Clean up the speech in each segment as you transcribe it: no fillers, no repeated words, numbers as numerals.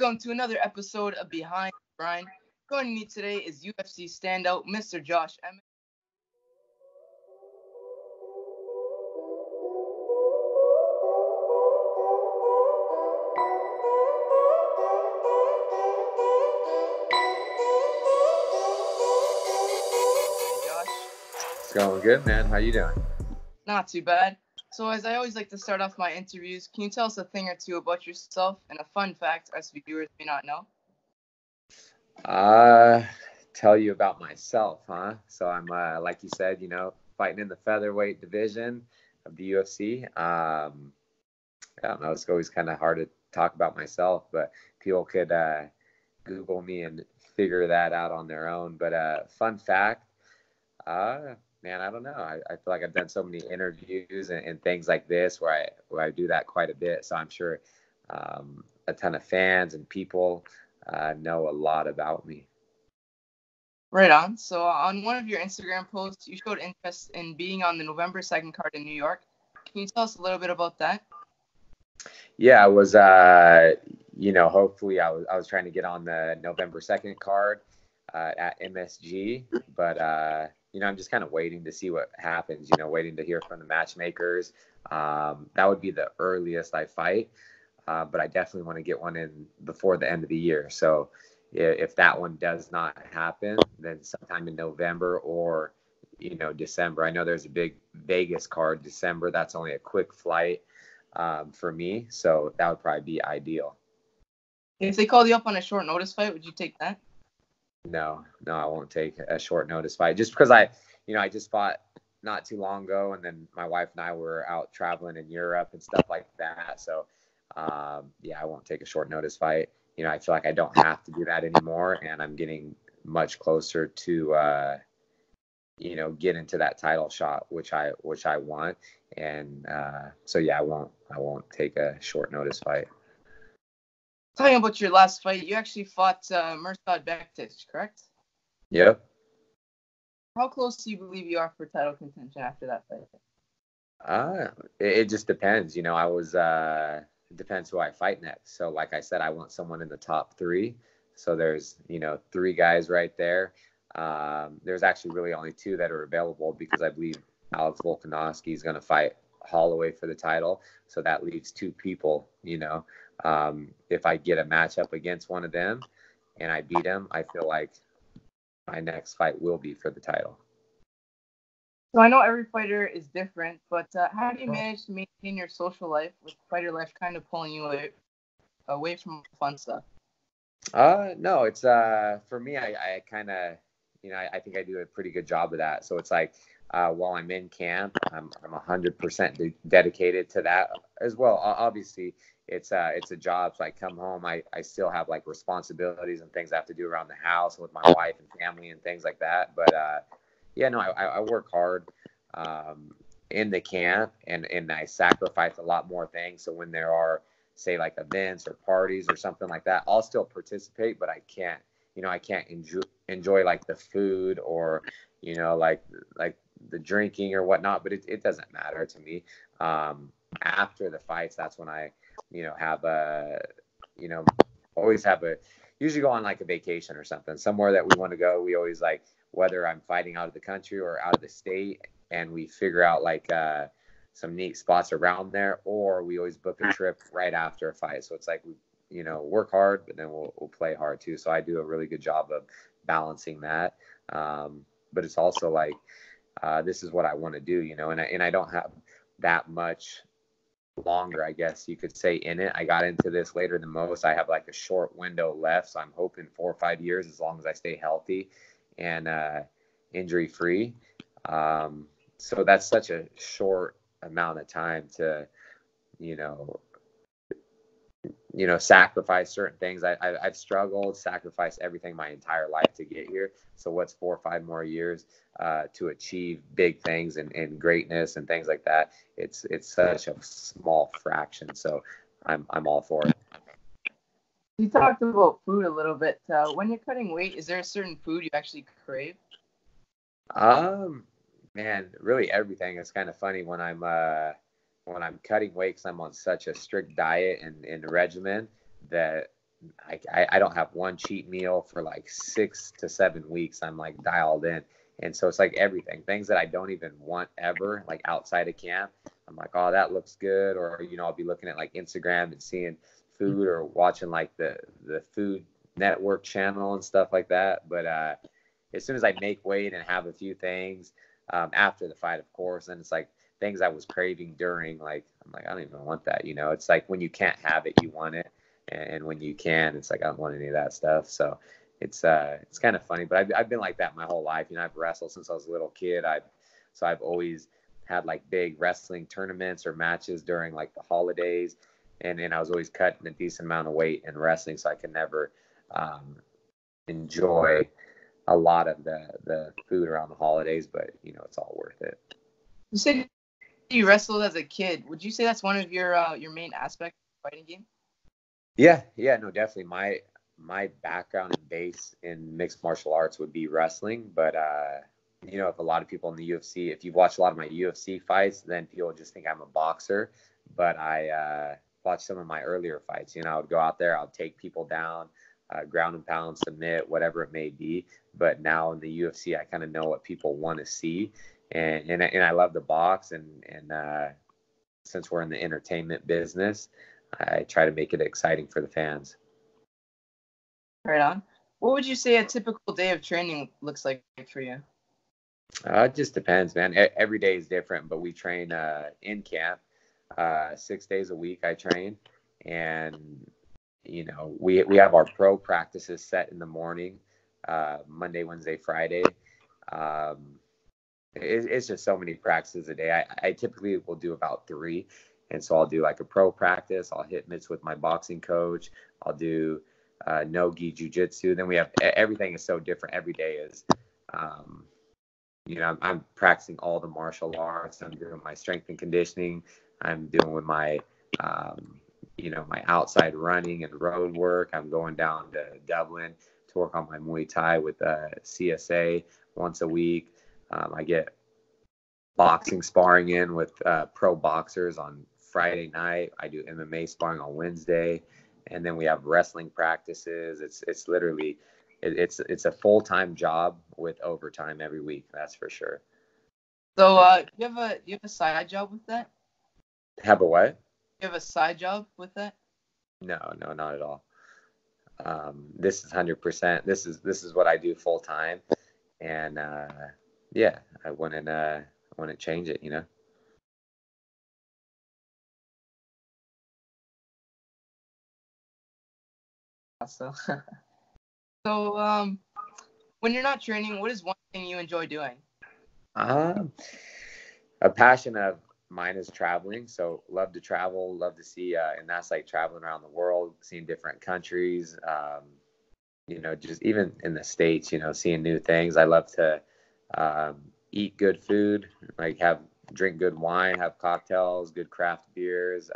Welcome to another episode of Behind the Grind. Joining me today is UFC standout, Mr. Josh Emmett. Hey, Josh. It's going good, man. How you doing? Not too bad. So as I always like to start off my interviews, can you tell us a thing or two about yourself and a fun fact as viewers may not know? Tell you about myself, huh? So I'm, like you said, you know, fighting in the featherweight division of the UFC. I don't know, it's always kind of hard to talk about myself, but people could Google me and figure that out on their own. But fun fact, man, I don't know. I feel like I've done so many interviews and things like this where I do that quite a bit. So I'm sure a ton of fans and people know a lot about me. Right on. So on one of your Instagram posts, you showed interest in being on the November 2nd card in New York. Can you tell us a little bit about that? Yeah, I was, you know, hopefully I was trying to get on the November 2nd card at MSG, but you know, I'm just kind of waiting to see what happens, you know, waiting to hear from the matchmakers. That would be the earliest I fight, but I definitely want to get one in before the end of the year. So if that one does not happen, then sometime in November or, you know, December. I know there's a big Vegas card December. That's only a quick flight for me. So that would probably be ideal. If they called you up on a short notice fight, would you take that? No, I won't take a short notice fight just because I just fought not too long ago. And then my wife and I were out traveling in Europe and stuff like that. So, yeah, I won't take a short notice fight. You know, I feel like I don't have to do that anymore. And I'm getting much closer to, you know, get into that title shot, which I want. And so, yeah, I won't take a short notice fight. Talking about your last fight, you actually fought Mursad Bektic, correct? Yep. How close do you believe you are for title contention after that fight? It just depends. You know, it depends who I fight next. So, like I said, I want someone in the top three. So there's, you know, three guys right there. There's actually really only two that are available because I believe Alex Volkanovski is going to fight Holloway for the title. So that leaves two people, you know. If I get a matchup against one of them and I beat him, I feel like my next fight will be for the title. So I know every fighter is different, but how do you manage to maintain your social life with fighter life kind of pulling you away from fun stuff? No, it's for me, I kind of, you know, I think I do a pretty good job of that. So it's like while I'm in camp, I'm 100% dedicated to that as well. Obviously, it's a job. So I come home, I still have like responsibilities and things I have to do around the house with my wife and family and things like that. But yeah, no, I work hard in the camp and I sacrifice a lot more things. So when there are, say, like events or parties or something like that, I'll still participate, but I can't, you know, I can't enjoy like the food or, you know, like the drinking or whatnot, but it doesn't matter to me. After the fights, that's when I, you know, usually go on like a vacation or something, somewhere that we want to go. We always like, whether I'm fighting out of the country or out of the state, and we figure out like some neat spots around there, or we always book a trip right after a fight. So it's like, we, you know, work hard, but then we'll play hard too. So I do a really good job of balancing that. But it's also like, this is what I want to do, you know, and I don't have that much longer, I guess you could say, in it. I got into this later than most. I have like a short window left, so I'm hoping 4 or 5 years, as long as I stay healthy and injury free. So that's such a short amount of time to, you know, sacrifice certain things. I've struggled, sacrificed everything my entire life to get here. So what's 4 or 5 more years to achieve big things and greatness and things like that? It's such a small fraction. So I'm all for it. You talked about food a little bit. When you're cutting weight, is there a certain food you actually crave? Man, really everything. It's kind of funny when I'm cutting weight, because I'm on such a strict diet and regimen that I don't have one cheat meal for like 6 to 7 weeks. I'm like dialed in. And so it's like everything, things that I don't even want ever, like outside of camp, I'm like, oh, that looks good. Or, you know, I'll be looking at like Instagram and seeing food or watching like the Food Network channel and stuff like that. But as soon as I make weight and have a few things after the fight, of course, and it's like things I was craving during, like, I'm like, I don't even want that. You know, it's like when you can't have it, you want it. And when you can, it's like, I don't want any of that stuff. So it's kind of funny, but I've been like that my whole life. You know, I've wrestled since I was a little kid. So I've always had like big wrestling tournaments or matches during like the holidays. And then I was always cutting a decent amount of weight in wrestling. So I could never enjoy a lot of the food around the holidays, but you know, it's all worth it. You said you wrestled as a kid. Would you say that's one of your main aspects of the fighting game? Yeah, no, definitely. My background and base in mixed martial arts would be wrestling, but you know, if a lot of people in the UFC, if you've watched a lot of my UFC fights, then people just think I'm a boxer. But I watched some of my earlier fights. You know, I would go out there, I'll take people down, ground and pound, submit, whatever it may be. But now in the UFC, I kind of know what people want to see, and I love the box, and since we're in the entertainment business, I try to make it exciting for the fans. Right on. What would you say a typical day of training looks like for you? It just depends, man. Every day is different, but we train in camp 6 days a week. I train, and you know, we have our pro practices set in the morning, Monday, Wednesday, Friday. It's just so many practices a day. I typically will do about three. And so I'll do like a pro practice. I'll hit mitts with my boxing coach. I'll do no-gi jiu-jitsu. Then we have everything is so different. Every day is, you know, I'm practicing all the martial arts. I'm doing my strength and conditioning. I'm doing with my, you know, my outside running and road work. I'm going down to Dublin to work on my Muay Thai with CSA once a week. I get boxing sparring in with pro boxers on Friday night. I do MMA sparring on Wednesday, and then we have wrestling practices. It's literally it's a full-time job with overtime every week. That's for sure. So you have a side job with that? Have a what? You have a side job with that? No, not at all. This is 100%. This is what I do full time, and yeah, I wouldn't change it, you know. Awesome. So, when you're not training, what is one thing you enjoy doing? A passion of mine is traveling. So, love to travel, love to see, and that's like traveling around the world, seeing different countries. You know, just even in the States, you know, seeing new things. I love to eat good food, like drink good wine, have cocktails, good craft beers.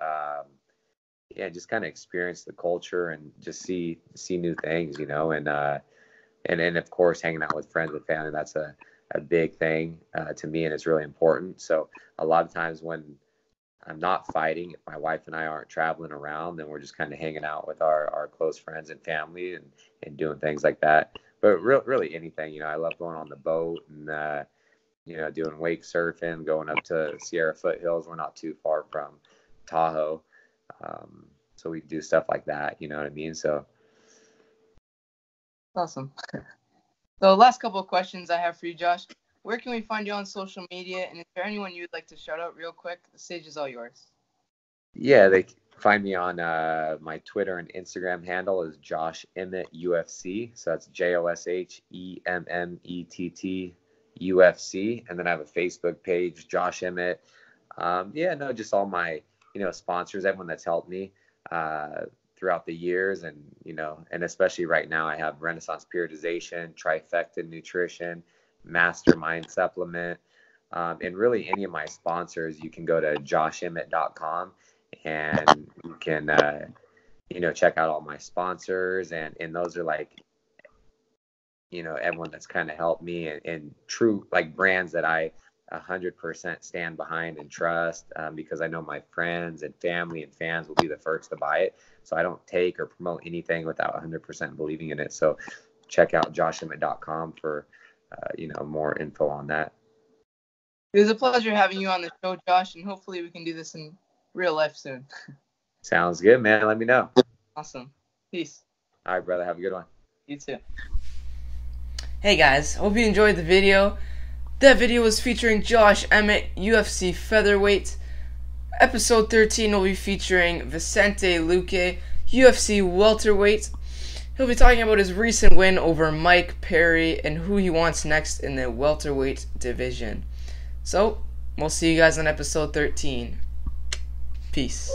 Yeah, just kind of experience the culture and just see new things, you know, and of course hanging out with friends and family. That's a big thing to me, and it's really important. So a lot of times when I'm not fighting, if my wife and I aren't traveling around, then we're just kind of hanging out with our close friends and family and doing things like that. But really anything, you know, I love going on the boat and, you know, doing wake surfing, going up to Sierra Foothills. We're not too far from Tahoe. So we do stuff like that, you know what I mean? So. Awesome. So last couple of questions I have for you, Josh. Where can we find you on social media? And is there anyone you'd like to shout out real quick? The stage is all yours. Yeah, they find me on my Twitter and Instagram handle is Josh Emmett UFC. So that's JOSH EMMETT UFC. And then I have a Facebook page, Josh Emmett. Just all my, you know, sponsors, everyone that's helped me throughout the years. And, you know, and especially right now I have Renaissance Periodization, Trifecta Nutrition, Mastermind Supplement, and really any of my sponsors. You can go to joshemmett.com and you can, you know, check out all my sponsors. And those are like, you know, everyone that's kind of helped me and true like brands that I 100% stand behind and trust, because I know my friends and family and fans will be the first to buy it. So I don't take or promote anything without 100% believing in it. So check out joshemmett.com for, more info on that. It was a pleasure having you on the show, Josh, and hopefully we can do this in real life soon. Sounds good, man. Let me know. Awesome. Peace. All right, brother. Have a good one. You too. Hey, guys. Hope you enjoyed the video. That video was featuring Josh Emmett, UFC featherweight. Episode 13 will be featuring Vicente Luque, UFC welterweight. He'll be talking about his recent win over Mike Perry and who he wants next in the welterweight division. So, we'll see you guys on episode 13. Peace.